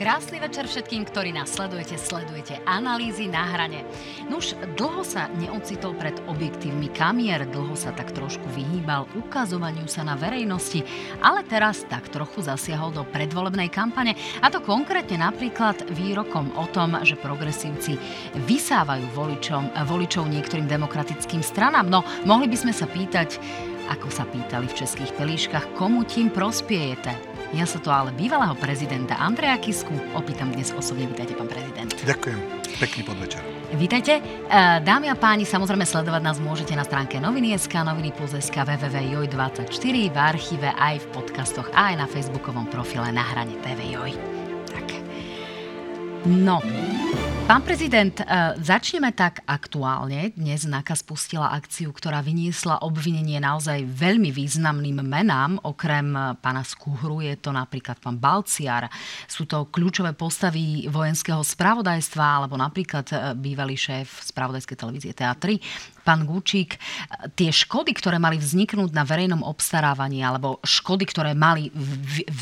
Krásny večer všetkým, ktorí nás sledujete analýzy na hrane. Nuž, dlho sa neocitol pred objektívmi kamier, dlho sa tak trošku vyhýbal ukazovaniu sa na verejnosti, ale teraz tak trochu zasiahol do predvolebnej kampane, a to konkrétne napríklad výrokom o tom, že progresívci vysávajú voličov niektorým demokratickým stranám. No, mohli by sme sa pýtať, ako sa pýtali v Českých pelíškach, komu tým prospiejete? Ja sa to ale bývalého prezidenta Andreja Kisku opýtam dnes osobne. Vítajte, pán prezident. Ďakujem. Pekný podvečer. Vítajte. Dámy a páni, samozrejme sledovať nás môžete na stránke noviny.sk, noviny plus.sk, www.joj24, v archíve aj v podcastoch a aj na facebookovom profile Na hrane TV Joj. Tak. No. Pán prezident, začneme tak aktuálne. Dnes NAKA spustila akciu, ktorá vyniesla obvinenie naozaj veľmi významným menám. Okrem pána Skuhru je to napríklad pán Balciar. Sú to kľúčové postavy vojenského spravodajstva, alebo napríklad bývalý šéf spravodajskej televízie TA3, pán Gučík. Tie škody, ktoré mali vzniknúť na verejnom obstarávaní, alebo škody, ktoré mali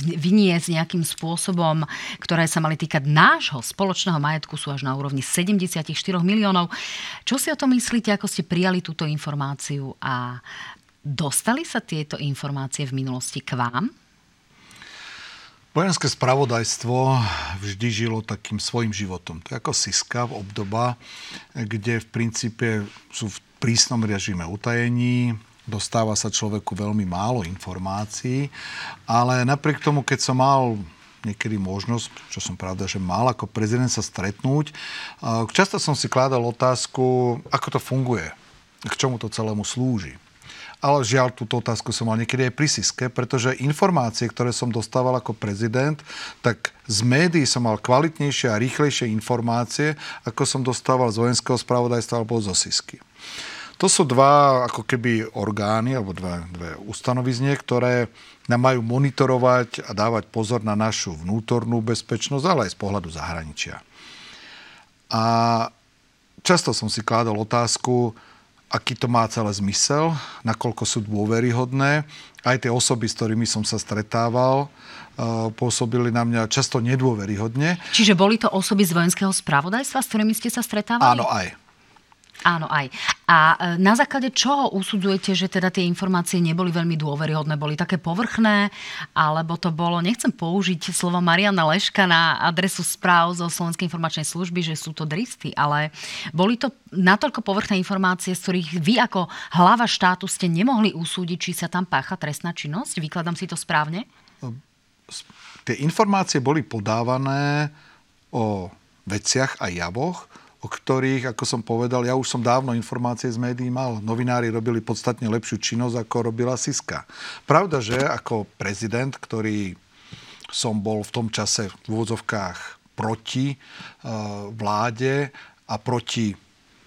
vyniesť nejakým spôsobom, ktoré sa mali týkať nášho spoločného majetku, sú až na úrovni 74 miliónov. Čo si o tom myslíte, ako ste prijali túto informáciu a dostali sa tieto informácie v minulosti k vám? Vojenské spravodajstvo vždy žilo takým svojím životom. To je ako Siska v období, kde v princípe sú v prísnom režime utajení, dostáva sa človeku veľmi málo informácií, ale napriek tomu, keď som mal niekedy možnosť, čo som pravda, že mal ako prezident sa stretnúť. Často som si kládal otázku, ako to funguje, k čomu to celému slúži. Ale žiaľ, túto otázku som mal niekedy aj pri Siske, pretože informácie, ktoré som dostával ako prezident, tak z médií som mal kvalitnejšie a rýchlejšie informácie, ako som dostával z vojenského spravodajstva alebo zo Sisky. To sú dva ako keby orgány, alebo dve ustanovizne, ktoré nám majú monitorovať a dávať pozor na našu vnútornú bezpečnosť, ale aj z pohľadu zahraničia. A často som si kládal otázku, aký to má celé zmysel, nakoľko sú dôveryhodné. Aj tie osoby, s ktorými som sa stretával, pôsobili na mňa často nedôveryhodne. Čiže boli to osoby z vojenského spravodajstva, s ktorými ste sa stretávali? Áno, aj. A na základe čoho usudzujete, že teda tie informácie neboli veľmi dôveryhodné? Boli také povrchné? Alebo to bolo, nechcem použiť slovo Mariana Leška na adresu správ zo Slovenskej informačnej služby, že sú to dristy, ale boli to natoľko povrchné informácie, z ktorých vy ako hlava štátu ste nemohli usúdiť, či sa tam pácha trestná činnosť? Vykladám si to správne? Tie informácie boli podávané o veciach a javoch, o ktorých, ako som povedal, ja už som dávno informácie z médií mal. Novinári robili podstatne lepšiu činnosť, ako robila Siska. Pravda, že ako prezident, ktorý som bol v tom čase v úvodzovkách proti vláde a proti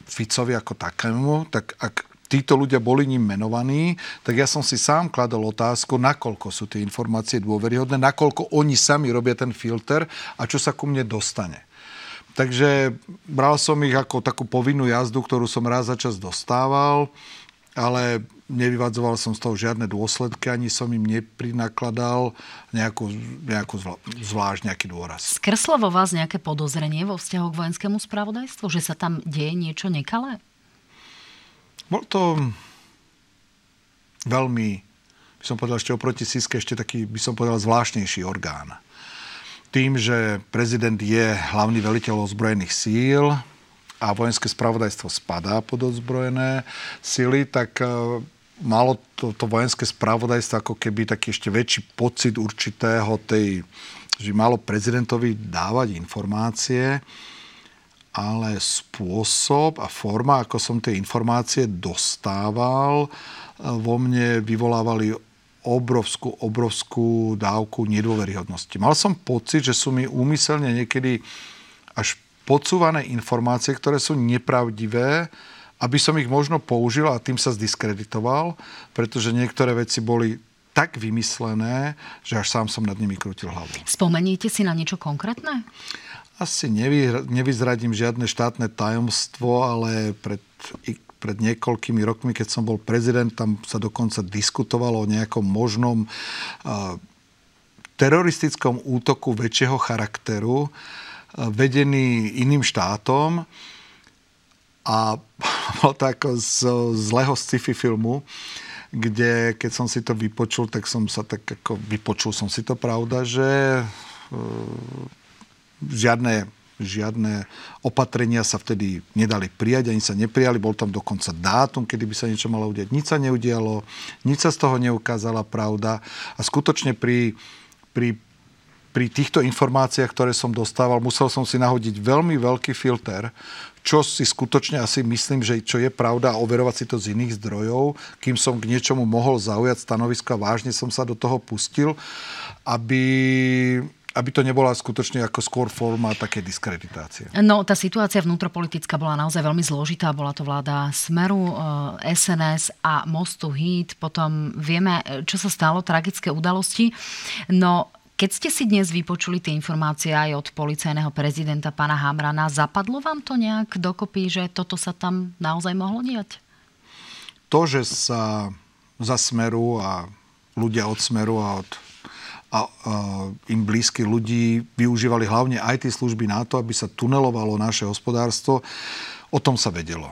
Ficovi ako takému, tak ak títo ľudia boli ním menovaní, tak ja som si sám kladol otázku, nakoľko sú tie informácie dôveryhodné, nakoľko oni sami robia ten filter a čo sa ku mne dostane. Takže bral som ich ako takú povinnú jazdu, ktorú som raz za čas dostával, ale nevyvadzoval som z toho žiadne dôsledky, ani som im neprinakladal zvlášť nejaký dôraz. Skrslo vo vás nejaké podozrenie vo vzťahu k vojenskému spravodajstvu? Že sa tam deje niečo nekalé? Bol to veľmi, by som povedal, ešte oproti Siske, ešte taký, by som povedal, zvláštnejší orgán. Tým, že prezident je hlavný veliteľ ozbrojených síl a vojenské spravodajstvo spadá pod ozbrojené síly, tak malo to vojenské spravodajstvo ako keby taký ešte väčší pocit určitého že malo prezidentovi dávať informácie, ale spôsob a forma, ako som tie informácie dostával, vo mne vyvolávali obrovskú dávku nedôveryhodnosti. Mal som pocit, že sú mi úmyselne niekedy až podsúvané informácie, ktoré sú nepravdivé, aby som ich možno použil a tým sa zdiskreditoval, pretože niektoré veci boli tak vymyslené, že až sám som nad nimi krútil hlavu. Spomeniete si na niečo konkrétne? Asi nevyzradím žiadne štátne tajomstvo, ale pred niekoľkými rokmi, keď som bol prezident, tam sa dokonca diskutovalo o nejakom možnom teroristickom útoku väčšieho charakteru, vedený iným štátom a bol to ako z zlého sci-fi filmu, kde keď som si to vypočul, tak som sa tak ako vypočul som si to, pravda, že žiadne opatrenia sa vtedy nedali prijať, ani sa neprijali. Bol tam dokonca dátum, kedy by sa niečo malo udiať. Nič sa neudialo, nič sa z toho neukázala pravda. A skutočne pri týchto informáciách, ktoré som dostával, musel som si nahodiť veľmi veľký filter, čo si skutočne asi myslím, že čo je pravda, a overovať si to z iných zdrojov, kým som k niečomu mohol zaujať stanovisko a vážne som sa do toho pustil, aby to nebola skutočne ako skôr forma také diskreditácie. No, tá situácia vnútropolitická bola naozaj veľmi zložitá. Bola to vláda Smeru, SNS a Mostu Híd. Potom vieme, čo sa stalo, tragické udalosti. No, keď ste si dnes vypočuli tie informácie aj od policajného prezidenta pána Hamrana, zapadlo vám to nejak dokopy, že toto sa tam naozaj mohlo diať? To, že sa za Smeru a ľudia od Smeru a im blízky ľudí využívali hlavne IT služby na to, aby sa tunelovalo naše hospodárstvo. O tom sa vedelo.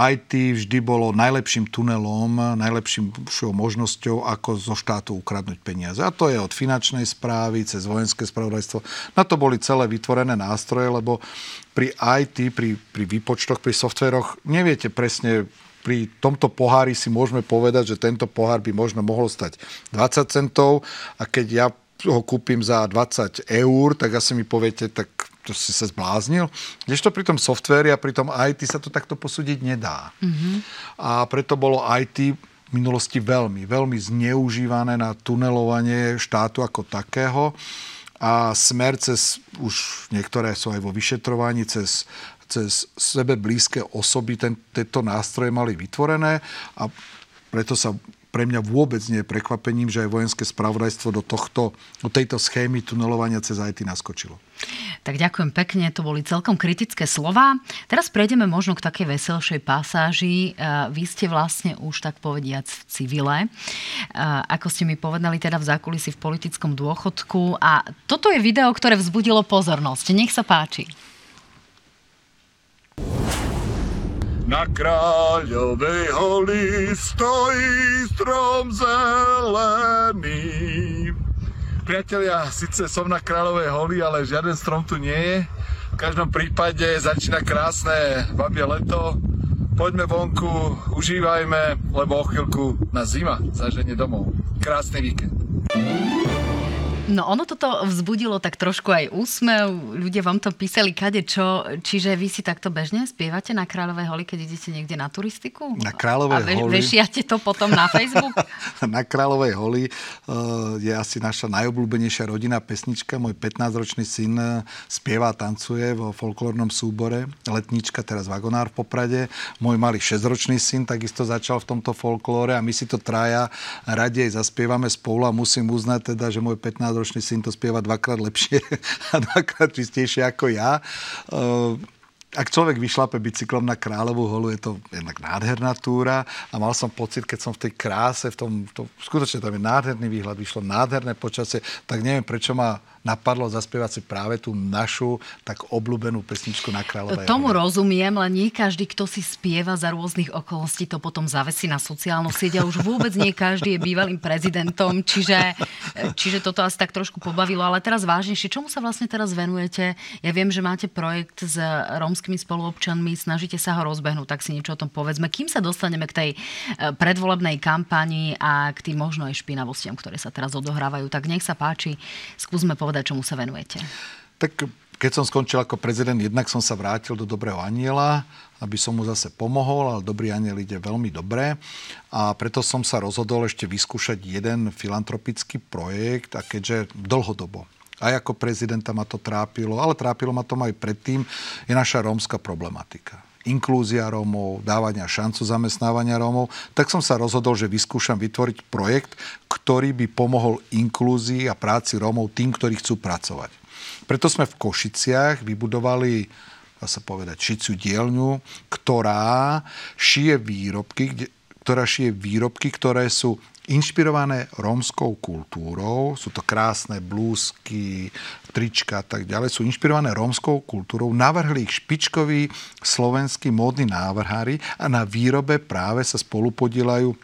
IT vždy bolo najlepším tunelom, najlepšou možnosťou, ako zo štátu ukradnúť peniaze. A to je od finančnej správy, cez vojenské spravodajstvo. Na to boli celé vytvorené nástroje, lebo pri IT, pri výpočtoch, pri softveroch neviete presne. Pri tomto pohári si môžeme povedať, že tento pohár by možno mohol stať 20 centov a keď ja ho kúpim za 20 eur, tak asi mi poviete, tak to si sa zbláznil. Kdežto pri tom softvéri a pri tom IT sa to takto posúdiť nedá. Mm-hmm. A preto bolo IT v minulosti veľmi, veľmi zneužívané na tunelovanie štátu ako takého a Smer cez, už niektoré sú aj vo vyšetrovaní, cez sebe blízke osoby tieto nástroje mali vytvorené a preto sa pre mňa vôbec nie je prekvapením, že aj vojenské spravodajstvo do tejto schémy tunelovania cez IT naskočilo. Tak ďakujem pekne, to boli celkom kritické slová. Teraz prejdeme možno k takej veselšej pasáži. Vy ste vlastne už tak povediac v civile. Ako ste mi povedali, teda v zákulisí v politickom dôchodku. A toto je video, ktoré vzbudilo pozornosť. Nech sa páči. Na Kráľovej holi stojí strom zelený. Priatelia, síce som na Kráľovej holi, ale žiaden strom tu nie je. V každom prípade začína krásne babie leto. Poďme vonku, užívajme, lebo o chvíľku nás zima zaženie domov. Krásny víkend. No ono toto vzbudilo tak trošku aj úsmev, ľudia vám to písali kadečo, čiže vy si takto bežne spievate na Kráľovej holi, keď idete niekde na turistiku? Na Kráľovej holi. A vešiate to potom na Facebook? Na Kráľovej holi je asi naša najobľúbenejšia rodinná pesnička. Môj 15-ročný syn spieva a tancuje vo folklórnom súbore Letnička, teraz Vagonár v Poprade. Môj malý 6-ročný syn takisto začal v tomto folklóre a my si to traja radej zaspievame spolu a musím uznať teda, že môj 15-ročný syn to spieva dvakrát lepšie a dvakrát čistejšie ako ja. Ak človek vyšlape bicyklom na Kráľovú holu, je to jednak nádherná túra a mal som pocit, keď som v tej kráse, skutočne tam je nádherný výhľad, vyšlo nádherné počasie, tak neviem, prečo ma napadlo zaspievať si práve tú našu tak obľúbenú pesničku na Kráľovej hole. Tomu rozumiem, len nie každý, kto si spieva za rôznych okolností, to potom zavesí na sociálnu sieť a už vôbec nie každý je bývalým prezidentom, čiže toto asi tak trošku pobavilo. Ale teraz vážnejšie, čomu sa vlastne teraz venujete? Ja viem, že máte projekt s rómskymi spoluobčanmi, snažíte sa ho rozbehnúť, tak si niečo o tom povedzme. Kým sa dostaneme k tej predvolebnej kampani a k tým možno aj špinavostiam, ktoré sa teraz odohrávajú, tak nech sa páči, skúsme povedať, čomu sa venujete. Tak keď som skončil ako prezident, jednak som sa vrátil do Dobrého Anjela, aby som mu zase pomohol, ale Dobrý Anjel ide veľmi dobre a preto som sa rozhodol ešte vyskúšať jeden filantropický projekt a keďže dlhodobo aj ako prezidenta ma to trápilo, ale trápilo ma to aj predtým, je naša rómska problematika. Inklúzia Rómov, dávania šancu zamestnávania Rómov, tak som sa rozhodol, že vyskúšam vytvoriť projekt, ktorý by pomohol inklúzii a práci Rómov tým, ktorí chcú pracovať. Preto sme v Košiciach vybudovali, dá sa povedať, šiciu dielňu, ktorá šije výrobky, ktoré sú inšpirované rómskou kultúrou, sú to krásne blúzky, trička a tak ďalej, sú inšpirované rómskou kultúrou, navrhli ich špičkoví slovenskí módni návrhári a na výrobe práve sa spolupodieľajú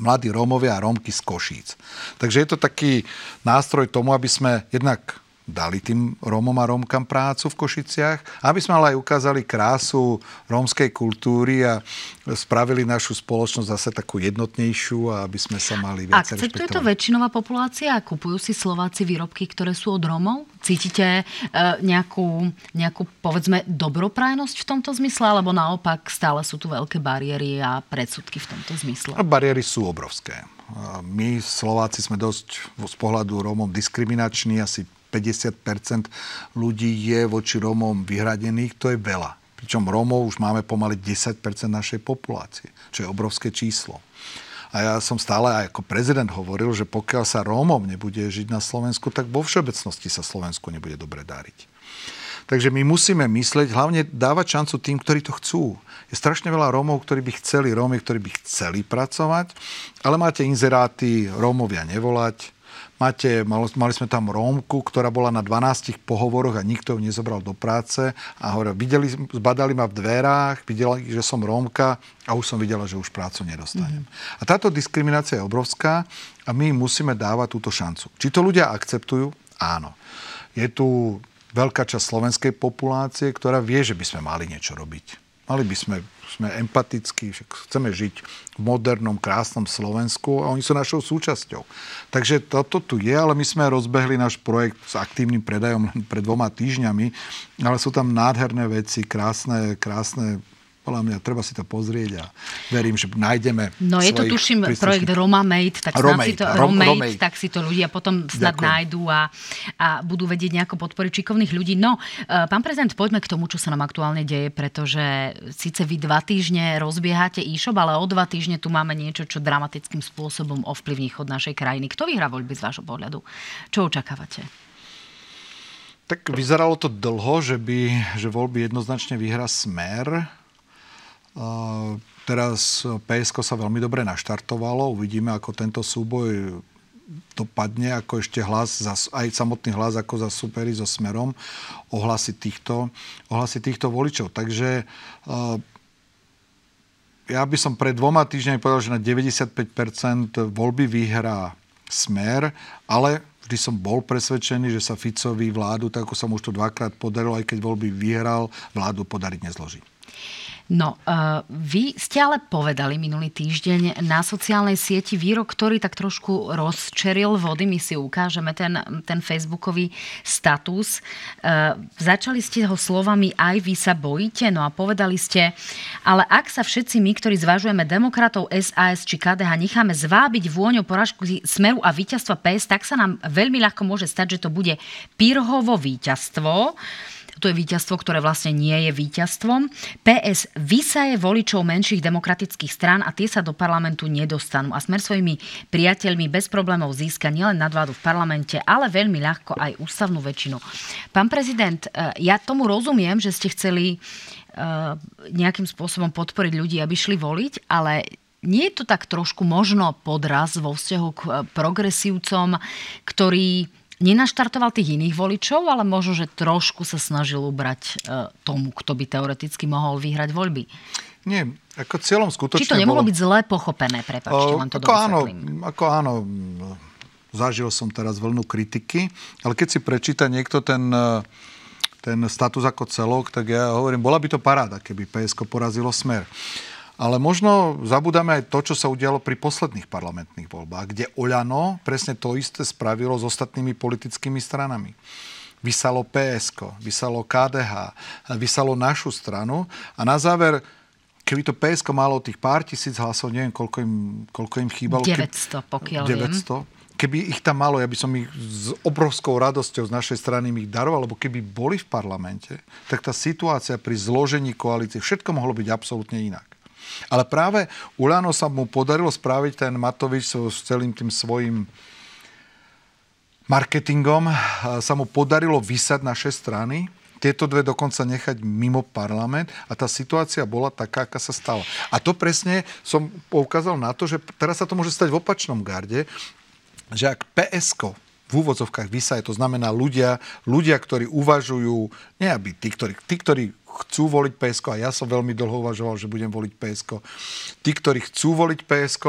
mladí Rómovia a Rómky z Košíc. Takže je to taký nástroj tomu, aby sme jednak dali tým Rómom a Rómkam prácu v Košiciach, aby sme ale aj ukázali krásu rómskej kultúry a spravili našu spoločnosť zase takú jednotnejšiu a aby sme sa mali viac rešpektovať. Akceptuje to väčšinová populácia? Kupujú si Slováci výrobky, ktoré sú od Rómov? Cítite nejakú, povedzme, dobroprajnosť v tomto zmysle? Alebo naopak stále sú tu veľké bariéry a predsudky v tomto zmysle? A bariéry sú obrovské. My Slováci sme dosť z pohľadu Rómov diskriminační, asi 50% ľudí je voči Rómom vyhradených, to je veľa. Pričom Rómov už máme pomaly 10% našej populácie, čo je obrovské číslo. A ja som stále aj ako prezident hovoril, že pokiaľ sa Rómom nebude žiť na Slovensku, tak vo všeobecnosti sa Slovensku nebude dobre dariť. Takže my musíme myslieť, hlavne dávať šancu tým, ktorí to chcú. Je strašne veľa Rómov, ktorí by chceli, Rómy, ktorí by chceli pracovať, ale máte inzeráty Rómovia nevolať. Mali sme tam Rómku, ktorá bola na 12 pohovoroch a nikto ju nezobral do práce a hovoril, zbadali ma v dverách, videli, že som Rómka a už som videla, že už prácu nedostanem. A táto diskriminácia je obrovská a my musíme dávať túto šancu. Či to ľudia akceptujú? Áno. Je tu veľká časť slovenskej populácie, ktorá vie, že by sme mali niečo robiť. Mali by sme empatickí, chceme žiť v modernom, krásnom Slovensku a oni sú našou súčasťou. Takže toto tu je, ale my sme rozbehli náš projekt s aktívnym predajom pred 2 týždňami, ale sú tam nádherné veci, krásne. Podľa mňa, treba si to pozrieť a verím, že nájdeme svojich... No je to, tuším, projekt Romamate, tak si to ľudia potom snad nájdú a budú vedieť nejako podporiť šikovných ľudí. No, pán prezident, poďme k tomu, čo sa nám aktuálne deje, pretože síce vy 2 týždne rozbiehate e-shop, ale o 2 týždne tu máme niečo, čo dramatickým spôsobom ovplyvní chod našej krajiny. Kto vyhrá voľby z vášho pohľadu? Čo očakávate? Tak vyzeralo to dlho, že voľby jednoznačne vyhrá Smer. Teraz PSK sa veľmi dobre naštartovalo. Uvidíme, ako tento súboj dopadne, ako ešte aj samotný hlas, ako za superi so Smerom ohlasy týchto voličov. Takže ja by som pred 2 týždňami povedal, že na 95% voľby vyhrá Smer, ale vždy som bol presvedčený, že sa Ficovi vládu, tak ako sa mu už to 2-krát podarilo, aj keď voľby vyhral, vládu podariť nezloží. No, vy ste ale povedali minulý týždeň na sociálnej sieti výrok, ktorý tak trošku rozčeril vody. My si ukážeme ten facebookový status. Začali ste ho slovami aj vy sa bojíte. No a povedali ste, ale ak sa všetci my, ktorí zvažujeme demokratov, SAS či KDH, necháme zvábiť vôňou porážky Smeru a víťazstva PS, tak sa nám veľmi ľahko môže stať, že to bude Pirhovo víťazstvo. To je víťazstvo, ktoré vlastne nie je víťazstvom. PS vysaje voličov menších demokratických strán a tie sa do parlamentu nedostanú. A Smer svojimi priateľmi bez problémov získa nielen nadvládu v parlamente, ale veľmi ľahko aj ústavnú väčšinu. Pán prezident, ja tomu rozumiem, že ste chceli nejakým spôsobom podporiť ľudí, aby šli voliť, ale nie je to tak trošku možno podraz vo vzťahu k progresívcom, ktorí nenaštartoval tých iných voličov, ale možno, že trošku sa snažil ubrať tomu, kto by teoreticky mohol vyhrať voľby. Nie, ako cieľom skutočne... Či to nemohlo byť zle pochopené, prepáčte, len to dovysvetlím. Áno, zažil som teraz vlnu kritiky, ale keď si prečíta niekto ten status ako celok, tak ja hovorím, bola by to paráda, keby PSK porazilo Smer. Ale možno zabudáme aj to, čo sa udialo pri posledných parlamentných voľbách, kde Oľano presne to isté spravilo s ostatnými politickými stranami. Vysalo PSK, vysalo KDH, vysalo našu stranu a na záver, keby to PSK malo tých pár tisíc hlasov, neviem, koľko im chýbalo. 900, pokiaľ viem. 900. Keby ich tam malo, ja by som ich s obrovskou radosťou z našej strany ich daroval, lebo keby boli v parlamente, tak tá situácia pri zložení koalície, všetko mohlo byť absolútne inak. Ale práve Oľano sa mu podarilo spraviť ten Matovič s celým tým svojim marketingom. Sa mu podarilo vysať naše strany. tieto dve dokonca nechať mimo parlament a tá situácia bola taká, aká sa stala. A to presne som poukázal na to, že teraz sa to môže stať v opačnom garde, že ak PSK v úvodzovkách vysaje, to znamená ľudia, ktorí uvažujú, nie aby tí, ktorí chcú voliť PSK, a ja som veľmi dlho uvažoval, že budem voliť PSK, tí, ktorí chcú voliť PSK,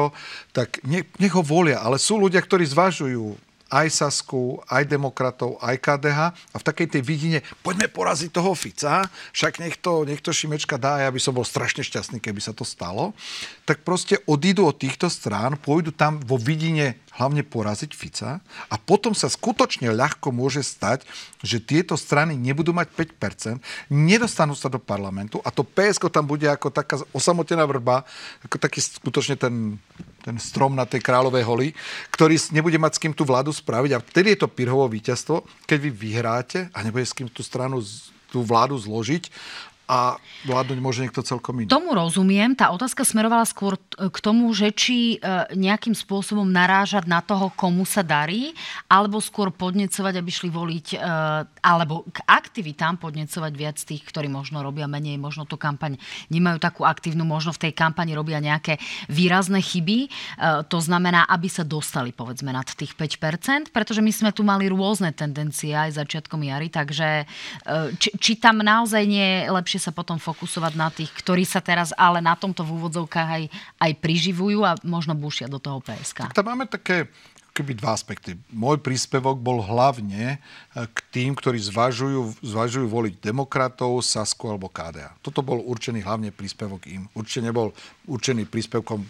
tak nech ho volia, ale sú ľudia, ktorí zvažujú aj Sasku, aj Demokratov, aj KDH a v takej tej vidine poďme poraziť toho Fica, však nech to Šimečka dá, ja by som bol strašne šťastný, keby sa to stalo, tak proste odídu od týchto strán, pôjdu tam vo vidine hlavne poraziť Fica a potom sa skutočne ľahko môže stať, že tieto strany nebudú mať 5%, nedostanú sa do parlamentu a to PSK tam bude ako taká osamotená vrba, ako taký skutočne ten strom na tej Kráľovej Holi, ktorý nebude mať s kým tú vládu spraviť. A vtedy je to Pirhovo víťazstvo, keď vy vyhráte a nebude s kým tú vládu zložiť a vládnuť môže niekto celkom iný. Tomu rozumiem. Tá otázka smerovala skôr k tomu, že či nejakým spôsobom narážať na toho, komu sa darí, alebo skôr podnecovať, aby šli voliť, alebo k aktivitám podnecovať viac tých, ktorí možno robia menej, možno tú kampaň nemajú takú aktívnu, možno v tej kampani robia nejaké výrazné chyby. To znamená, aby sa dostali, povedzme, nad tých 5%, pretože my sme tu mali rôzne tendencie aj začiatkom jary, takže či tam naozaj nie je lepšie sa potom fokusovať na tých, ktorí sa teraz ale na tomto v úvodzovkách aj priživujú a možno búšia do toho PSK. Tak tam máme také keby dva aspekty. Môj príspevok bol hlavne k tým, ktorí zvažujú voliť Demokratov, Sasku alebo KDH. Toto bol určený hlavne príspevok im. Určite nebol určený príspevkom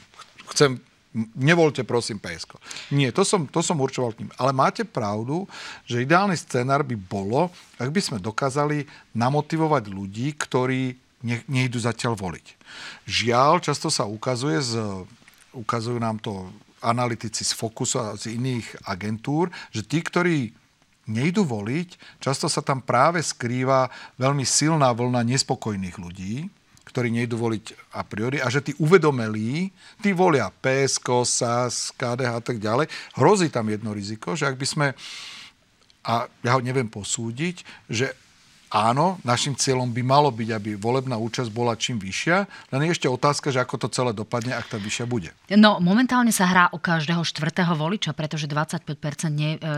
nevoľte prosím PSK. Nie, to som určoval k ním. Ale máte pravdu, že ideálny scenár by bolo, ak by sme dokázali namotivovať ľudí, ktorí nejdu zatiaľ voliť. Žiaľ, často sa ukazujú nám to analytici z Focusu a z iných agentúr, že tí, ktorí nejdu voliť, často sa tam práve skrýva veľmi silná vlna nespokojných ľudí, ktorí nejdú voliť a priori, a že tí uvedomelí, tí volia PSK, SAS, KDH a tak ďalej. Hrozí tam jedno riziko, že ak by sme, a ja ho neviem posúdiť, že áno, našim cieľom by malo byť, aby volebná účasť bola čím vyššia, len je ešte otázka, že ako to celé dopadne, ak tá vyššia bude. No, momentálne sa hrá o každého štvrtého voliča, pretože 25%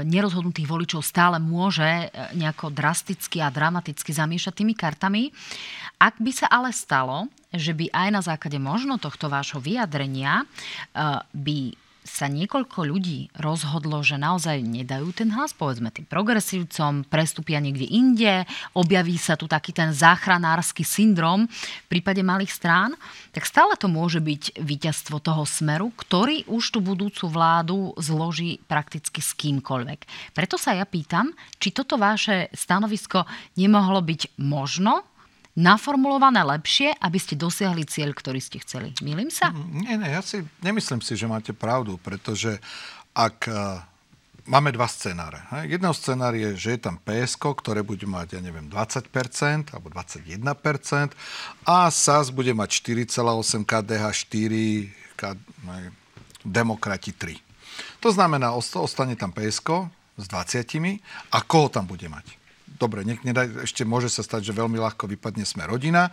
nerozhodnutých voličov stále môže nejako drasticky a dramaticky zamiešať tými kartami. Ak by sa ale stalo, že by aj na základe možno tohto vášho vyjadrenia by sa niekoľko ľudí rozhodlo, že naozaj nedajú ten hlas, povedzme tým progresívcom, prestúpia niekde inde, objaví sa tu taký ten záchranársky syndrom v prípade malých strán, tak stále to môže byť víťazstvo toho Smeru, ktorý už tú budúcu vládu zloží prakticky s kýmkoľvek. Preto sa ja pýtam, či toto vaše stanovisko nemohlo byť možno naformulované lepšie, aby ste dosiahli cieľ, ktorý ste chceli. Mýlim sa? Nie, ja si nemyslím si, že máte pravdu, pretože ak máme dva scenáre. Jedného scenára je, že je tam PSK, ktoré bude mať, 20% alebo 21% a SAS bude mať 4,8, KDH 4, Demokrati 3. To znamená, ostane tam PSK s 20 a koho tam bude mať? Dobre, ešte môže sa stať, že veľmi ľahko vypadne Sme rodina.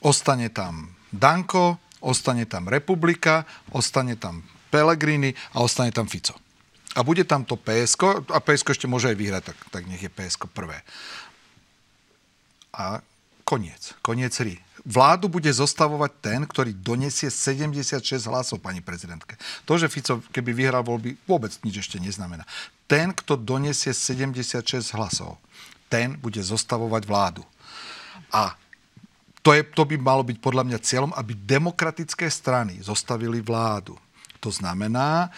Ostane tam Danko, ostane tam Republika, ostane tam Pellegrini a ostane tam Fico. A bude tam to PSK a PSK ešte môže aj vyhrať, tak nech je PSK prvé. A koniec hry. Vládu bude zostavovať ten, ktorý donesie 76 hlasov, pani prezidentke. To, že Fico, keby vyhral voľby, vôbec nič ešte neznamená. Ten, kto donesie 76 hlasov, ten bude zostavovať vládu. A to by malo byť podľa mňa cieľom, aby demokratické strany zostavili vládu. To znamená,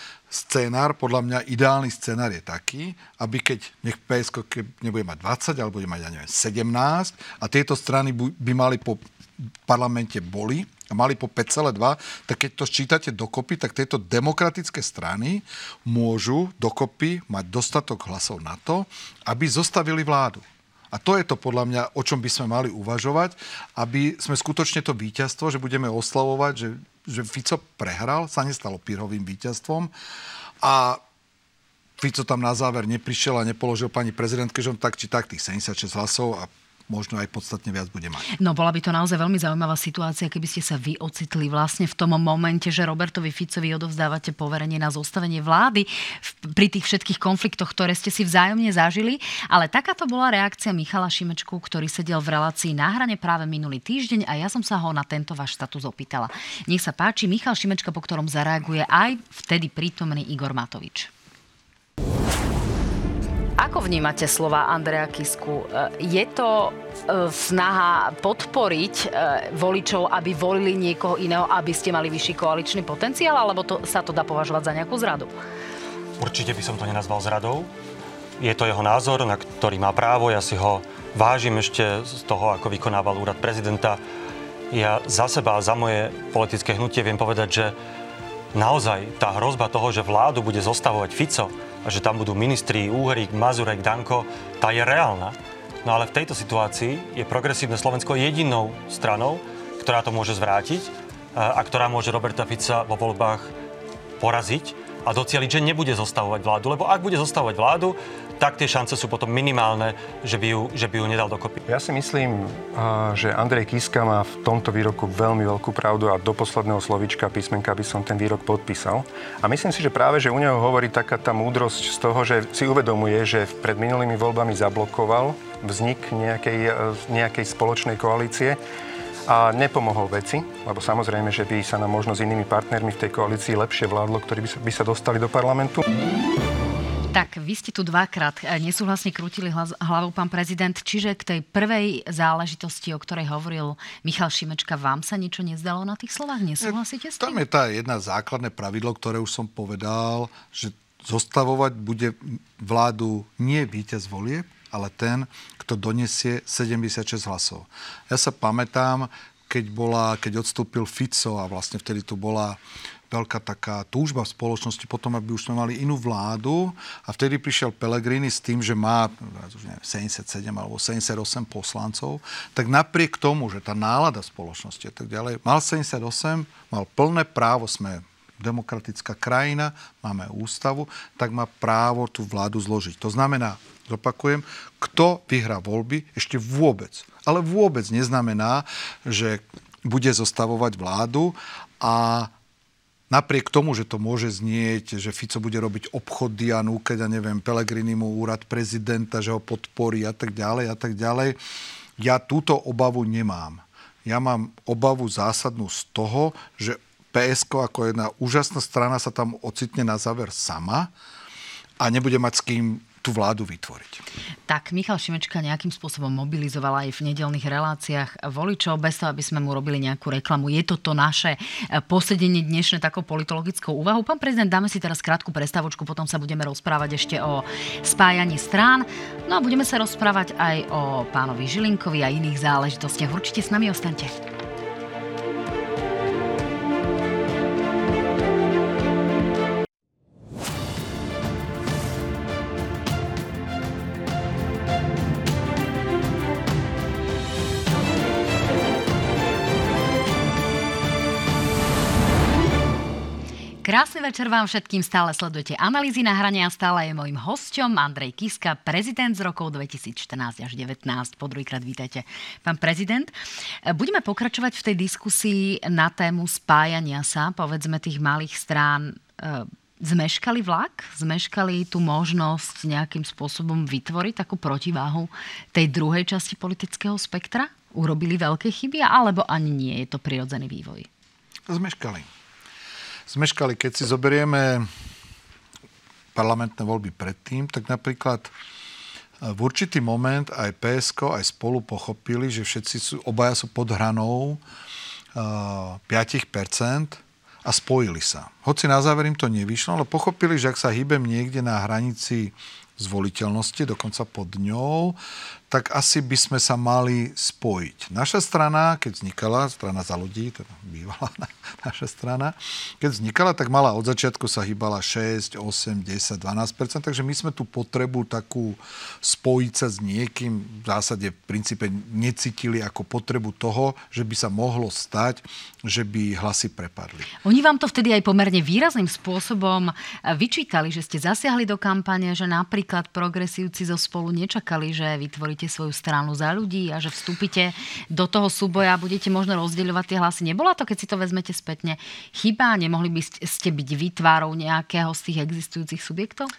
podľa mňa ideálny scenár je taký, aby nech PSK nebude mať 20, ale bude mať, 17 a tieto strany by mali po parlamente boli a mali po 5,2, tak keď to sčítate dokopy, tak tieto demokratické strany môžu dokopy mať dostatok hlasov na to, aby zostavili vládu. A to je to podľa mňa, o čom by sme mali uvažovať, aby sme skutočne to víťazstvo, že budeme oslavovať, že Fico prehral, sa nestalo Pirhovým víťazstvom a Fico tam na záver neprišiel a nepoložil pani prezidentke, že on tak či tak tých 76 hlasov a možno aj podstatne viac bude mať. No bola by to naozaj veľmi zaujímavá situácia, keby ste sa vy ocitli vlastne v tom momente, že Robertovi Ficovi odovzdávate poverenie na zostavenie vlády pri tých všetkých konfliktoch, ktoré ste si vzájomne zažili, ale takáto bola reakcia Michala Šimečku, ktorý sedel v relácii Na hrane práve minulý týždeň a ja som sa ho na tento váš status opýtala. Nech sa páči, Michal Šimečka, po ktorom zareaguje aj vtedy prítomný Igor Matovič. Ako vnímate slova Andreja Kisku? Je to snaha podporiť voličov, aby volili niekoho iného, aby ste mali vyšší koaličný potenciál, alebo sa to dá považovať za nejakú zradu? Určite by som to nenazval zradou. Je to jeho názor, na ktorý má právo. Ja si ho vážim ešte z toho, ako vykonával úrad prezidenta. Ja za seba a za moje politické hnutie viem povedať, že naozaj tá hrozba toho, že vládu bude zostavovať Fico, a že tam budú ministri Uhrík, Mazurek, Danko, tá je reálna. No ale v tejto situácii je Progresívne Slovensko jedinou stranou, ktorá to môže zvrátiť a ktorá môže Roberta Fica vo voľbách poraziť a docieliť, že nebude zostavovať vládu. Lebo ak bude zostavovať vládu, tak tie šance sú potom minimálne, že by ju nedal dokopy. Ja si myslím, že Andrej Kiska má v tomto výroku veľmi veľkú pravdu a do posledného slovíčka písmenka by som ten výrok podpísal. A myslím si, že práve, že u neho hovorí taká tá múdrosť z toho, že si uvedomuje, že pred minulými voľbami zablokoval vznik nejakej spoločnej koalície a nepomohol veci, lebo samozrejme, že by sa nám možno s inými partnermi v tej koalícii lepšie vládlo, ktorí by sa dostali do parlamentu. Tak, vy ste tu dvakrát nesúhlasne krútili hlavou, pán prezident. Čiže k tej prvej záležitosti, o ktorej hovoril Michal Šimečka, vám sa niečo nezdalo na tých slovách? Nesúhlasíte s tým? Tam je tá jedna základné pravidlo, ktoré už som povedal, že zostavovať bude vládu nie víťaz volie, ale ten, kto donesie 76 hlasov. Ja sa pamätám, keď odstúpil Fico a vlastne vtedy tu bola veľká taká túžba v spoločnosti potom, aby už sme mali inú vládu a vtedy prišiel Pellegrini s tým, že má 77 alebo 78 poslancov, tak napriek tomu, že tá nálada spoločnosti a tak ďalej, mal 78, mal plné právo, sme demokratická krajina, máme ústavu, tak má právo tú vládu zložiť. To znamená, zopakujem, kto vyhrá voľby ešte vôbec, ale vôbec neznamená, že bude zostavovať vládu a napriek tomu, že to môže znieť, že Fico bude robiť obchody a núkať, Pellegrini mu úrad prezidenta, že ho podporí a tak ďalej. Ja túto obavu nemám. Ja mám obavu zásadnú z toho, že PSK ako jedna úžasná strana sa tam ocitne na záver sama a nebude mať s kým tú vládu vytvoriť. Tak, Michal Šimečka nejakým spôsobom mobilizovala aj v nedeľných reláciách voličov, bez toho, aby sme mu robili nejakú reklamu. Je toto naše posedenie dnešné takou politologickou úvahou. Pán prezident, dáme si teraz krátku prestávočku, potom sa budeme rozprávať ešte o spájaní strán. No a budeme sa rozprávať aj o pánovi Žilinkovi a iných záležitostiach. Určite s nami ostaňte. Krásny večer vám všetkým, stále sledujete Analýzy na hrane a stále je mojím hosťom Andrej Kiska, prezident z rokov 2014 až 2019. Po druhýkrát vítajte, pán prezident. Budeme pokračovať v tej diskusii na tému spájania sa, povedzme, tých malých strán. Zmeškali vlak? Zmeškali tú možnosť nejakým spôsobom vytvoriť takú protiváhu tej druhej časti politického spektra? Urobili veľké chyby, alebo ani nie? Je to prirodzený vývoj? Zmeškali, keď si zoberieme parlamentné voľby predtým, tak napríklad v určitý moment aj PSK, aj Spolu pochopili, že obaja sú pod hranou 5% a spojili sa. Hoci na záver im to nevyšlo, ale pochopili, že ak sa hýbem niekde na hranici zvoliteľnosti, dokonca pod ňou, tak asi by sme sa mali spojiť. Naša strana, keď vznikala, strana Za ľudí, teda bývala naša strana, keď vznikala, tak mala od začiatku sa hýbala 6, 8, 10, 12%, takže my sme tú potrebu takú spojiť sa s niekým v zásade v princípe necítili ako potrebu toho, že by sa mohlo stať, že by hlasy prepadli. Oni vám to vtedy aj pomerne výrazným spôsobom vyčítali, že ste zasiahli do kampane, že napríklad progresívci zo Spolu nečakali, že vytvoríte postavíte svoju stranu za ľudí a že vstúpite do toho súboja a budete možno rozdeľovať tie hlasy. Nebola to, keď si to vezmete spätne, chyba? Nemohli by ste byť výtvarou nejakého z tých existujúcich subjektov?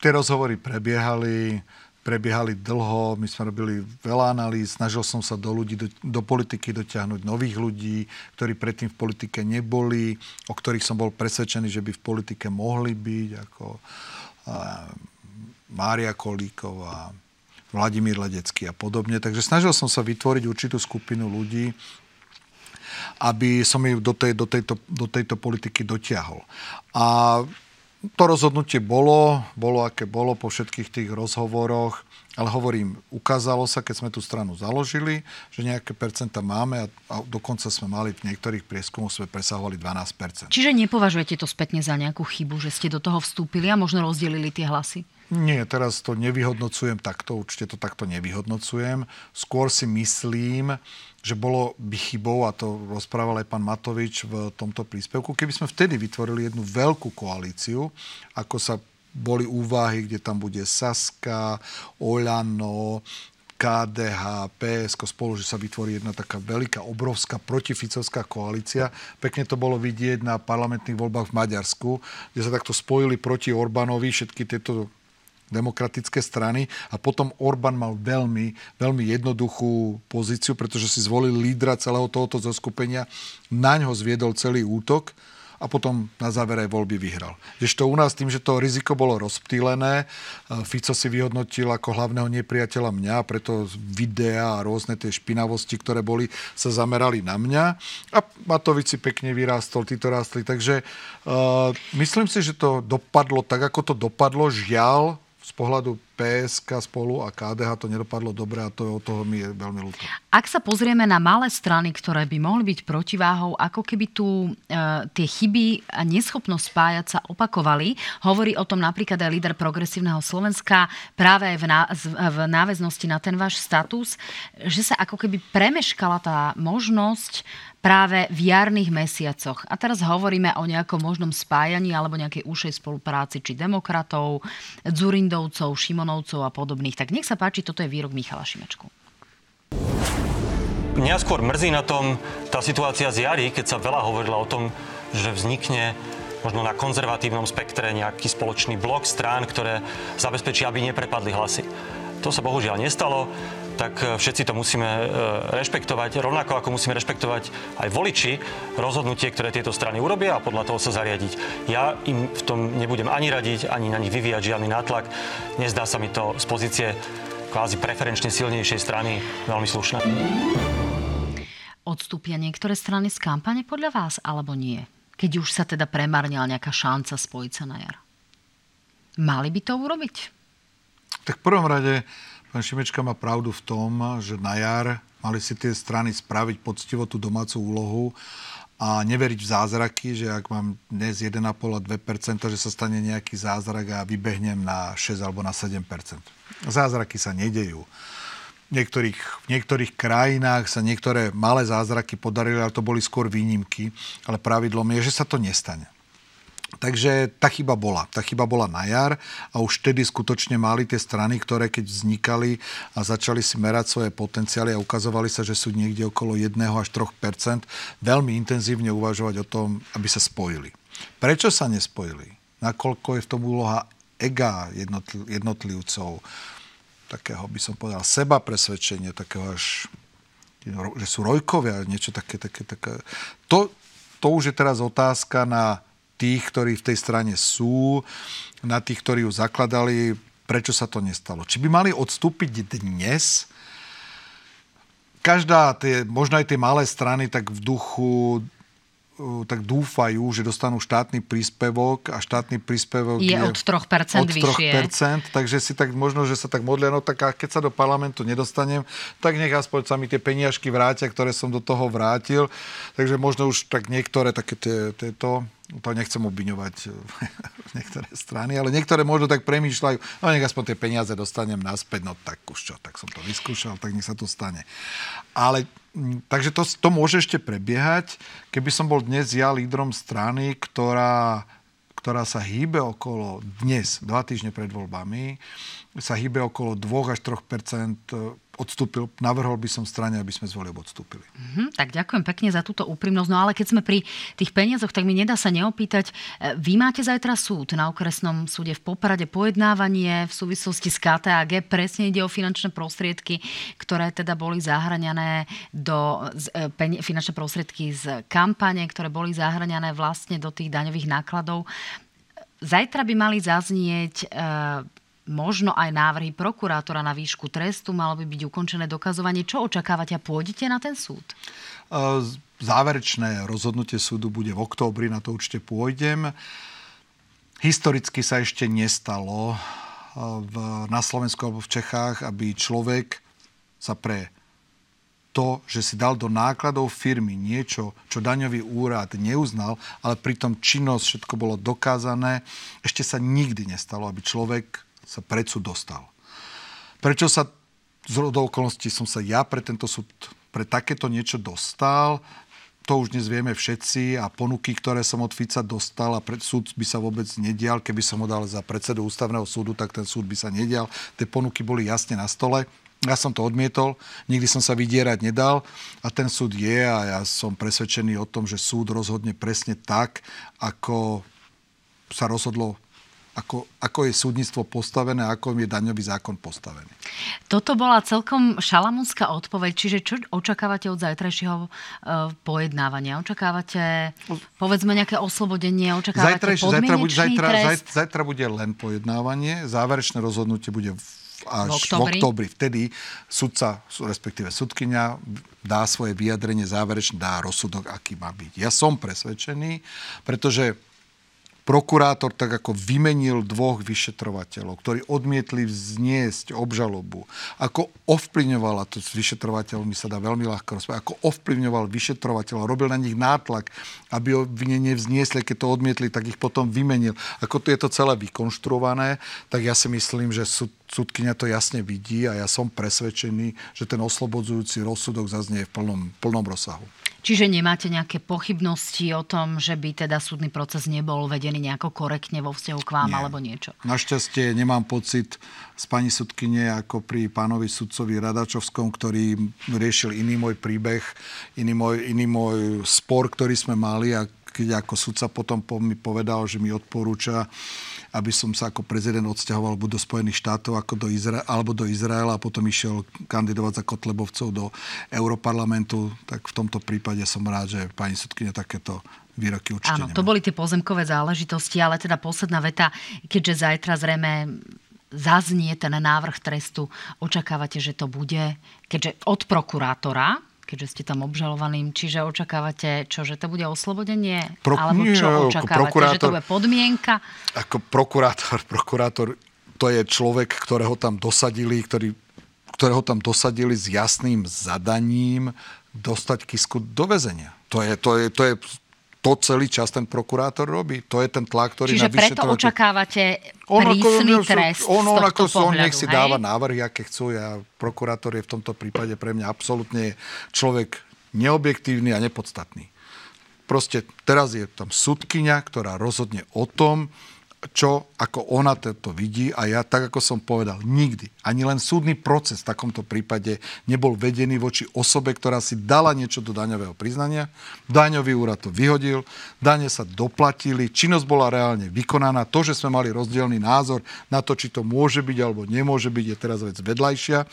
Tie rozhovory prebiehali dlho, my sme robili veľa analýz, snažil som sa do ľudí, do politiky dotiahnuť nových ľudí, ktorí predtým v politike neboli, o ktorých som bol presvedčený, že by v politike mohli byť, ako Mária Kolíková, Vladimír Ledecký a podobne. Takže snažil som sa vytvoriť určitú skupinu ľudí, aby som ju do tejto politiky dotiahol. A to rozhodnutie bolo aké bolo po všetkých tých rozhovoroch, ale hovorím, ukázalo sa, keď sme tú stranu založili, že nejaké percenta máme a dokonca sme mali v niektorých prieskumoch sme presahovali 12%. Čiže nepovažujete to spätne za nejakú chybu, že ste do toho vstúpili a možno rozdelili tie hlasy? Nie, teraz to nevyhodnocujem takto, určite to takto nevyhodnocujem. Skôr si myslím, že bolo by chybou, a to rozprával aj pán Matovič v tomto príspevku, keby sme vtedy vytvorili jednu veľkú koalíciu, ako sa boli úvahy, kde tam bude Saska, Oľano, KDH, PSK spolu, že sa vytvorí jedna taká veľká, obrovská protificovská koalícia. Pekne to bolo vidieť na parlamentných voľbách v Maďarsku, kde sa takto spojili proti Orbánovi všetky tieto demokratické strany a potom Orbán mal veľmi, veľmi jednoduchú pozíciu, pretože si zvolil lídra celého tohoto zoskupenia, naňho zviedol celý útok a potom na záver aj voľby vyhral. Kdežto u nás tým, že to riziko bolo rozptýlené, Fico si vyhodnotil ako hlavného nepriateľa mňa, preto videá a rôzne tie špinavosti, ktoré boli, sa zamerali na mňa a Matovič si pekne vyrástol, títo rástli. Takže myslím si, že to dopadlo tak, ako to dopadlo, žiaľ, z pohľadu PSK Spolu a KDH to nedopadlo dobre a to, od toho mi je veľmi ľúto. Ak sa pozrieme na malé strany, ktoré by mohli byť protiváhou, ako keby tu tie chyby a neschopnosť spájať sa opakovali, hovorí o tom napríklad aj líder Progresívneho Slovenska práve aj v náväznosti na ten váš status, že sa ako keby premeškala tá možnosť práve v jarných mesiacoch. A teraz hovoríme o nejakom možnom spájaní alebo nejakej úzkej spolupráci či demokratov, Dzurindovcov, Šimonovcov a podobných. Tak nech sa páči, toto je výrok Michala Šimečku. Mňa skôr mrzí na tom tá situácia z jary, keď sa veľa hovorila o tom, že vznikne možno na konzervatívnom spektre nejaký spoločný blok strán, ktoré zabezpečia, aby neprepadli hlasy. To sa bohužiaľ nestalo. Tak všetci to musíme rešpektovať, rovnako ako musíme rešpektovať aj voliči rozhodnutie, ktoré tieto strany urobia a podľa toho sa zariadiť. Ja im v tom nebudem ani radiť, ani na nich vyvíjať žiadny nátlak. Nezdá sa mi to z pozície kvázi preferenčne silnejšej strany veľmi slušné. Odstúpia niektoré strany z kampane podľa vás, alebo nie? Keď už sa teda premarnila nejaká šanca spojiť sa na jar. Mali by to urobiť? Tak v prvom rade pán Šimečka má pravdu v tom, že na jar mali si tie strany spraviť poctivo tú domácu úlohu a neveriť v zázraky, že ak mám dnes 1,5 a 2%, že sa stane nejaký zázrak a vybehnem na 6 alebo na 7%. Zázraky sa nedejú. V niektorých krajinách sa niektoré malé zázraky podarili, ale to boli skôr výnimky, ale pravidlom je, že sa to nestane. Takže tá chyba bola na jar a už vtedy skutočne mali tie strany, ktoré keď vznikali a začali si merať svoje potenciály a ukazovali sa, že sú niekde okolo 1 až 3%, veľmi intenzívne uvažovať o tom, aby sa spojili. Prečo sa nespojili? Nakoľko je v tom úloha ega jednotlivcov, takého by som povedal seba presvedčenie, takého až, že sú rojkovia, niečo také. To už je teraz otázka na tých, ktorí v tej strane sú, na tých, ktorí ju zakladali, prečo sa to nestalo. Či by mali odstúpiť dnes? Možno aj tie malé strany tak v duchu tak dúfajú, že dostanú štátny príspevok a štátny príspevok je od 3% vyššie. Takže si tak možno, že sa tak modlia, no tak keď sa do parlamentu nedostanem, tak nech aspoň sa mi tie peniažky vrátia, ktoré som do toho vrátil. Takže možno už tak niektoré také tieto, to nechcem obviňovať niektoré strany, ale niektoré možno tak premýšľajú, no nech aspoň tie peniaze dostanem naspäť, no tak už čo, tak som to vyskúšal, tak nech sa to stane. Ale takže to môže ešte prebiehať. Keby som bol dnes ja lídrom strany, ktorá sa hýbe okolo dnes, 2 týždne pred voľbami, sa hýbe okolo 2 až 3% odstúpil. Navrhol by som strane, aby sme z volieb odstúpili. Tak ďakujem pekne za túto úprimnosť. No ale keď sme pri tých peniazoch, tak mi nedá sa neopýtať. Vy máte zajtra súd na okresnom súde v Poprade, pojednávanie v súvislosti s KTAG. Presne ide o finančné prostriedky, ktoré teda boli zahraňané finančné prostriedky z kampane, ktoré boli zahraňané vlastne do tých daňových nákladov. Zajtra by mali zaznieť možno aj návrhy prokurátora na výšku trestu, malo by byť ukončené dokazovanie. Čo očakávate a pôjdete na ten súd? Záverečné rozhodnutie súdu bude v októbri, na to určite pôjdem. Historicky sa ešte nestalo na Slovensku alebo v Čechách, aby človek sa pre to, že si dal do nákladov firmy niečo, čo daňový úrad neuznal, ale pritom činnosť, všetko bolo dokázané, ešte sa nikdy nestalo, aby človek sa pred súd dostal. Prečo sa z rodou okolností som sa ja pre tento súd, pre takéto niečo dostal, to už dnes vieme všetci a ponuky, ktoré som od Fica dostal a pred súd by sa vôbec nedial, keby som ho dal za predsedu ústavného súdu, tak ten súd by sa nedial. Tie ponuky boli jasne na stole. Ja som to odmietol, nikdy som sa vydierať nedal a ten súd je a ja som presvedčený o tom, že súd rozhodne presne tak, ako sa rozhodlo, ako je súdnictvo postavené a ako je daňový zákon postavený. Toto bola celkom šalamúnska odpoveď. Čiže čo očakávate od zajtrajšieho pojednávania? Očakávate, povedzme, nejaké oslobodenie? Očakávate podmienečný trest? Zajtra bude len pojednávanie. Záverečné rozhodnutie bude až v októbri. Vtedy sudca, respektíve sudkyňa, dá svoje vyjadrenie záverečné, dá rozsudok, aký má byť. Ja som presvedčený, pretože prokurátor tak ako vymenil dvoch vyšetrovateľov, ktorí odmietli vzniesť obžalobu. Ako ovplyvňovala to s vyšetrovateľmi, sa dá veľmi ľahko rozprávať, ako ovplyvňoval vyšetrovateľov, robil na nich nátlak, aby obvinenie vzniesli, keď to odmietli, tak ich potom vymenil. Ako tu je to celé vykonštruované, tak ja si myslím, že súdkyňa to jasne vidí a ja som presvedčený, že ten oslobodzujúci rozsudok zaznie v plnom rozsahu. Čiže nemáte nejaké pochybnosti o tom, že by teda súdny proces nebol vedený nejako korektne vo vzťahu k vám alebo niečo? Našťastie nemám pocit z pani sudkyne ako pri pánovi sudcovi Radačovskom, ktorý riešil iný môj príbeh, iný môj spor, ktorý sme mali a keď ako sudca potom mi povedal, že mi odporúča, aby som sa ako prezident odsťahoval buď do Spojených štátov alebo do Izraela a potom išiel kandidovať za Kotlebovcov do Europarlamentu, tak v tomto prípade som rád, že pani sudkyňa takéto výroky určite nemá. Áno, to boli tie pozemkové záležitosti, ale teda posledná veta, keďže zajtra zrejme zaznie ten návrh trestu, očakávate, že to bude, keďže od prokurátora, keďže ste tam obžalovaným, čiže očakávate čo, že to bude oslobodenie? Alebo čo očakávate? Že to bude podmienka? Ako prokurátor to je človek, ktorého tam dosadili s jasným zadaním dostať Kisku do väzenia. To celý čas ten prokurátor robí. To je ten tlak, ktorý na vyšetrovateľ. Čiže preto očakávate prísny trest z tohto pohľadu. On nech si dáva návrhy, aké chcú. A prokurátor je v tomto prípade pre mňa absolútne človek neobjektívny a nepodstatný. Proste teraz je tam sudkyňa, ktorá rozhodne o tom, čo, ako ona to vidí a ja, tak ako som povedal, nikdy. Ani len súdny proces v takomto prípade nebol vedený voči osobe, ktorá si dala niečo do daňového priznania. Daňový úrad to vyhodil, dane sa doplatili, činnosť bola reálne vykonaná. To, že sme mali rozdielny názor na to, či to môže byť alebo nemôže byť, je teraz vec vedľajšia.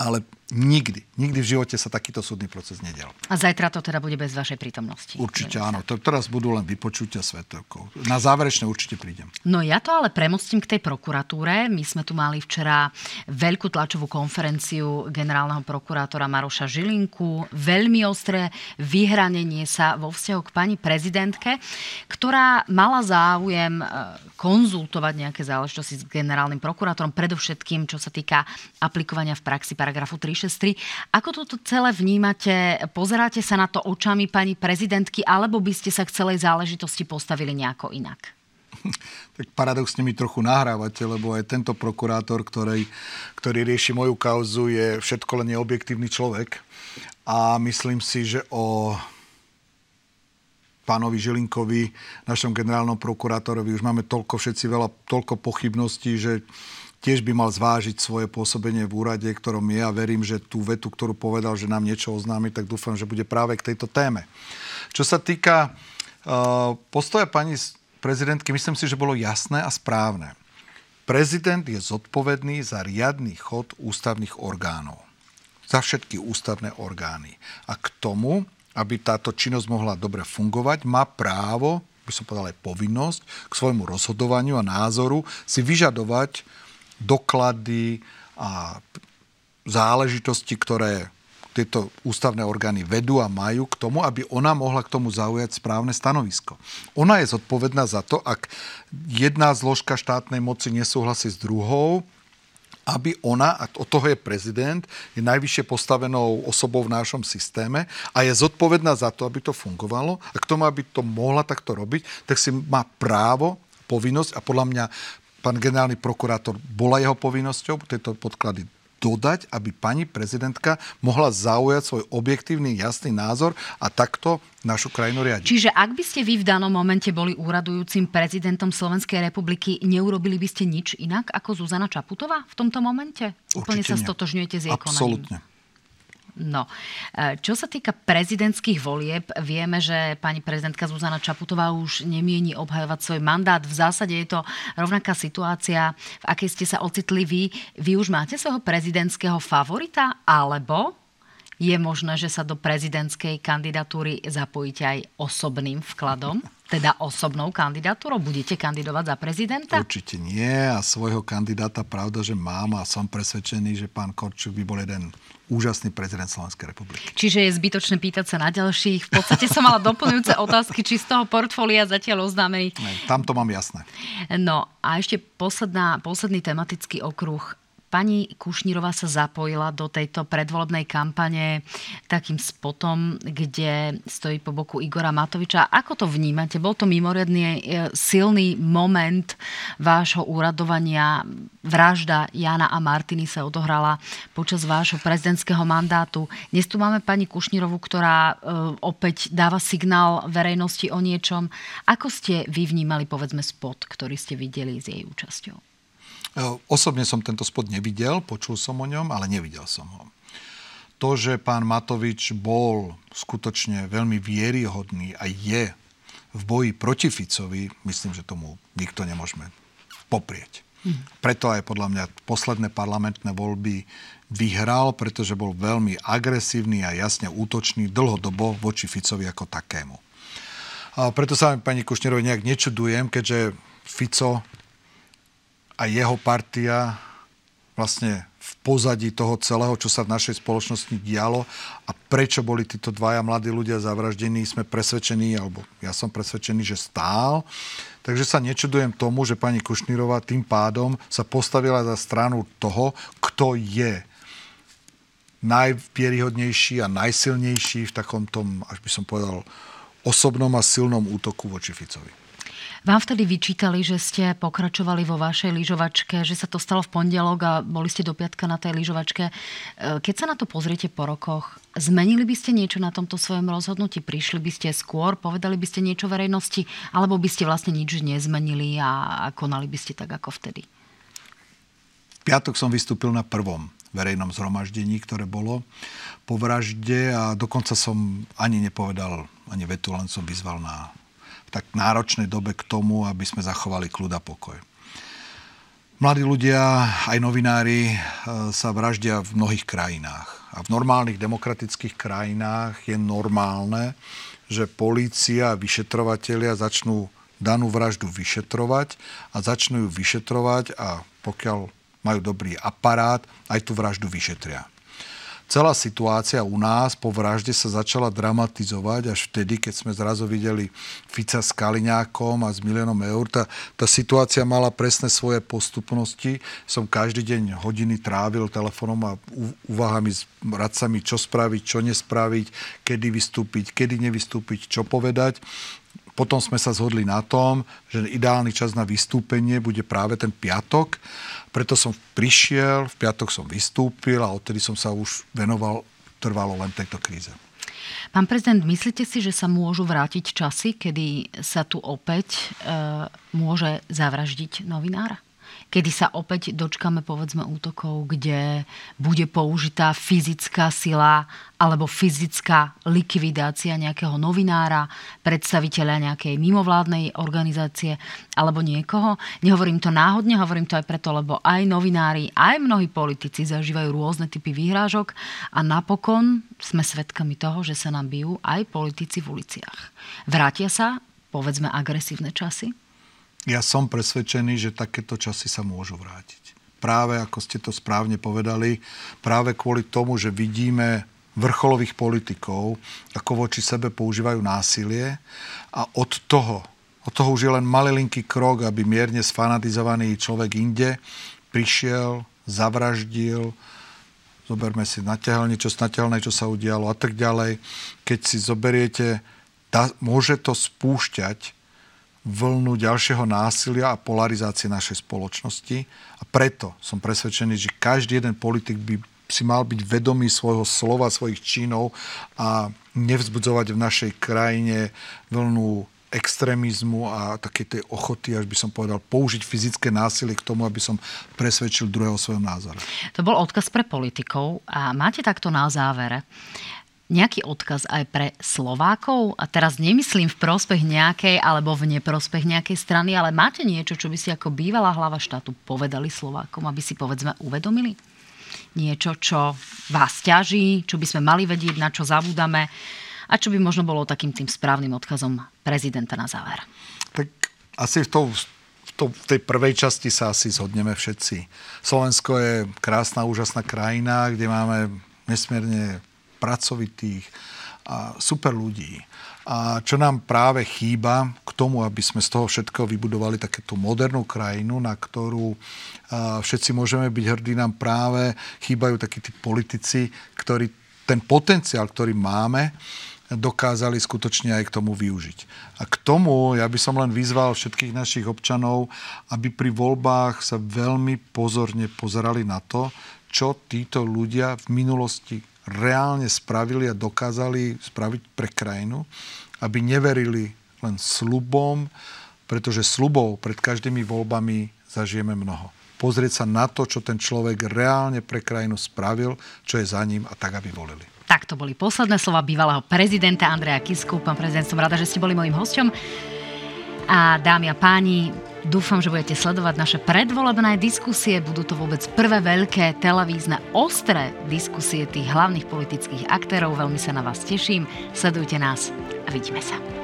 Ale nikdy v živote sa takýto súdny proces nedial. A zajtra to teda bude bez vašej prítomnosti? Určite áno. Teraz budú len vypočutia svedkov. Na záverečné určite prídem. No ja to ale premostím k tej prokuratúre. My sme tu mali včera veľkú tlačovú konferenciu generálneho prokurátora Maroša Žilinku. Veľmi ostré vyhranenie sa vo vzťahu k pani prezidentke, ktorá mala záujem konzultovať nejaké záležitosti s generálnym prokurátorom, predovšetkým čo sa týka aplikovania v praxi paragrafu 363. Ako toto celé vnímate? Pozeráte sa na to očami pani prezidentky, alebo by ste sa k celej záležitosti postavili nejako inak? Tak paradoxne mi trochu nahrávate, lebo aj tento prokurátor, ktorý rieši moju kauzu, je všetko len neobjektívny človek. A myslím si, že o pánovi Žilinkovi, našom generálnom prokurátorovi, už máme toľko pochybností, že tiež by mal zvážiť svoje pôsobenie v úrade, ktorom je, a verím, že tú vetu, ktorú povedal, že nám niečo oznámi, tak dúfam, že bude práve k tejto téme. Čo sa týka postoja pani prezidentky, myslím si, že bolo jasné a správne. Prezident je zodpovedný za riadny chod ústavných orgánov. Za všetky ústavné orgány. A k tomu, aby táto činnosť mohla dobre fungovať, má právo, by som povedal aj povinnosť, k svojmu rozhodovaniu a názoru si vyžadovať doklady a záležitosti, ktoré tieto ústavné orgány vedú a majú k tomu, aby ona mohla k tomu zaujať správne stanovisko. Ona je zodpovedná za to, ak jedna zložka štátnej moci nesúhlasí s druhou, aby ona, a od toho je prezident, je najvyššie postavenou osobou v našom systéme a je zodpovedná za to, aby to fungovalo, a k tomu, aby to mohla takto robiť, tak si má právo, povinnosť, a podľa mňa pán generálny prokurátor bola jeho povinnosťou tieto podklady dodať, aby pani prezidentka mohla zaujať svoj objektívny, jasný názor a takto našu krajinu riadiť. Čiže ak by ste vy v danom momente boli úradujúcim prezidentom Slovenskej republiky, neurobili by ste nič inak ako Zuzana Čaputová v tomto momente? Určite úplne sa stotožňujete s jej konaním? Absolútne. No, čo sa týka prezidentských volieb, vieme, že pani prezidentka Zuzana Čaputová už nemieni obhajovať svoj mandát. V zásade je to rovnaká situácia, v akej ste sa ocitli vy. Vy už máte svojho prezidentského favorita, alebo je možné, že sa do prezidentskej kandidatúry zapojíte aj osobným vkladom? Teda osobnou kandidatúrou? Budete kandidovať za prezidenta? Určite nie, a svojho kandidáta pravda, že mám, a som presvedčený, že pán Korčok by bol jeden úžasný prezident Slovenskej republiky. Čiže je zbytočné pýtať sa na ďalších. V podstate som mala doplňujúce otázky, či z toho portfólia zatiaľ oznámených. Tam to mám jasné. No a ešte posledný tematický okruh. Pani Kušnírová sa zapojila do tejto predvolebnej kampane takým spotom, kde stojí po boku Igora Matoviča. Ako to vnímate? Bol to mimoriadny silný moment vášho úradovania. Vražda Jana a Martiny sa odohrala počas vášho prezidentského mandátu. Dnes tu máme pani Kušnírovú, ktorá opäť dáva signál verejnosti o niečom. Ako ste vy vnímali, povedzme, spot, ktorý ste videli s jej účasťou? Osobne som tento spot nevidel, počul som o ňom, ale nevidel som ho. To, že pán Matovič bol skutočne veľmi vieryhodný a je v boji proti Ficovi, myslím, že tomu nikto nemôžeme poprieť. Preto aj podľa mňa posledné parlamentné voľby vyhral, pretože bol veľmi agresívny a jasne útočný dlhodobo voči Ficovi ako takému. A preto sa pani Kušnírovej nejak nečudujem, keďže Fico a jeho partia vlastne v pozadí toho celého, čo sa v našej spoločnosti dialo a prečo boli títo dvaja mladí ľudia zavraždení, sme presvedčení, alebo ja som presvedčený, že stál. Takže sa nečudujem tomu, že pani Kušnírová tým pádom sa postavila za stranu toho, kto je najvieryhodnejší a najsilnejší v takomto, až by som povedal, osobnom a silnom útoku voči Ficovi. Vám vtedy vyčítali, že ste pokračovali vo vašej lyžovačke, že sa to stalo v pondelok a boli ste do piatka na tej lyžovačke. Keď sa na to pozriete po rokoch, zmenili by ste niečo na tomto svojom rozhodnutí? Prišli by ste skôr, povedali by ste niečo verejnosti, alebo by ste vlastne nič nezmenili a konali by ste tak ako vtedy? V piatok som vystúpil na prvom verejnom zhromaždení, ktoré bolo po vražde, a dokonca som ani nepovedal ani vetu, len som vyzval na tak náročnej dobe k tomu, aby sme zachovali kľud a pokoj. Mladí ľudia, aj novinári sa vraždia v mnohých krajinách. A v normálnych demokratických krajinách je normálne, že polícia a vyšetrovatelia začnú danú vraždu vyšetrovať a začnú ju vyšetrovať, a pokiaľ majú dobrý aparát, aj tú vraždu vyšetria. Celá situácia u nás po vražde sa začala dramatizovať až vtedy, keď sme zrazu videli Fica s Kaliňákom a s $1 milión eur. Tá situácia mala presne svoje postupnosti. Som každý deň hodiny trávil telefónom a úvahami s radcami, čo spraviť, čo nespraviť, kedy vystúpiť, kedy nevystúpiť, čo povedať. Potom sme sa zhodli na tom, že ideálny čas na vystúpenie bude práve ten piatok. Preto som prišiel, v piatok som vystúpil a odtedy som sa už venoval trvalo len tejto kríze. Pán prezident, myslíte si, že sa môžu vrátiť časy, kedy sa tu opäť môže zavraždiť novinára? kedy sa opäť dočkame, povedzme, útokov, kde bude použitá fyzická sila alebo fyzická likvidácia nejakého novinára, predstaviteľa nejakej mimovládnej organizácie alebo niekoho. Nehovorím to náhodne, hovorím to aj preto, lebo aj novinári, aj mnohí politici zažívajú rôzne typy výhrážok a napokon sme svedkami toho, že sa nám bijú aj politici v uliciach. Vrátia sa, povedzme, agresívne časy? Ja som presvedčený, že takéto časy sa môžu vrátiť. Práve, ako ste to správne povedali, práve kvôli tomu, že vidíme vrcholových politikov, ako voči sebe používajú násilie a od toho už je len malilinký krok, aby mierne sfanatizovaný človek inde prišiel, zavraždil, zoberme si z natiaľnej, čo sa udialo a tak ďalej. Keď si zoberiete, môže to spúšťať vlnu ďalšieho násilia a polarizácie našej spoločnosti. A preto som presvedčený, že každý jeden politik by si mal byť vedomý svojho slova, svojich činov a nevzbudzovať v našej krajine vlnu extrémizmu a takej tej ochoty, až by som povedal, použiť fyzické násilie k tomu, aby som presvedčil druhého svojom názore. To bol odkaz pre politikov a máte takto na závere nejaký odkaz aj pre Slovákov? A teraz nemyslím v prospech nejakej alebo v neprospech nejakej strany, ale máte niečo, čo by si ako bývalá hlava štátu povedali Slovákom, aby si, povedzme, uvedomili? Niečo, čo vás ťaží, čo by sme mali vedieť, na čo zabúdame a čo by možno bolo takým tým správnym odkazom prezidenta na záver? Tak asi v tej prvej časti sa asi zhodneme všetci. Slovensko je krásna, úžasná krajina, kde máme nesmierne pracovitých a super ľudí. A čo nám práve chýba k tomu, aby sme z toho všetkého vybudovali takúto modernú krajinu, na ktorú všetci môžeme byť hrdí, nám práve chýbajú takí tí politici, ktorí ten potenciál, ktorý máme, dokázali skutočne aj k tomu využiť. A k tomu ja by som len vyzval všetkých našich občanov, aby pri voľbách sa veľmi pozorne pozerali na to, čo títo ľudia v minulosti reálne spravili a dokázali spraviť pre krajinu, aby neverili len sľubom, pretože sľubov pred každými voľbami zažijeme mnoho. Pozrieť sa na to, čo ten človek reálne pre krajinu spravil, čo je za ním a tak, aby volili. Tak to boli posledné slova bývalého prezidenta Andreja Kisku. Pán prezident, som rada, že ste boli mojím hosťom. A dámy a páni, dúfam, že budete sledovať naše predvolebné diskusie. Budú to vôbec prvé veľké televízne ostré diskusie tých hlavných politických aktérov. Veľmi sa na vás teším. Sledujte nás a vidíme sa.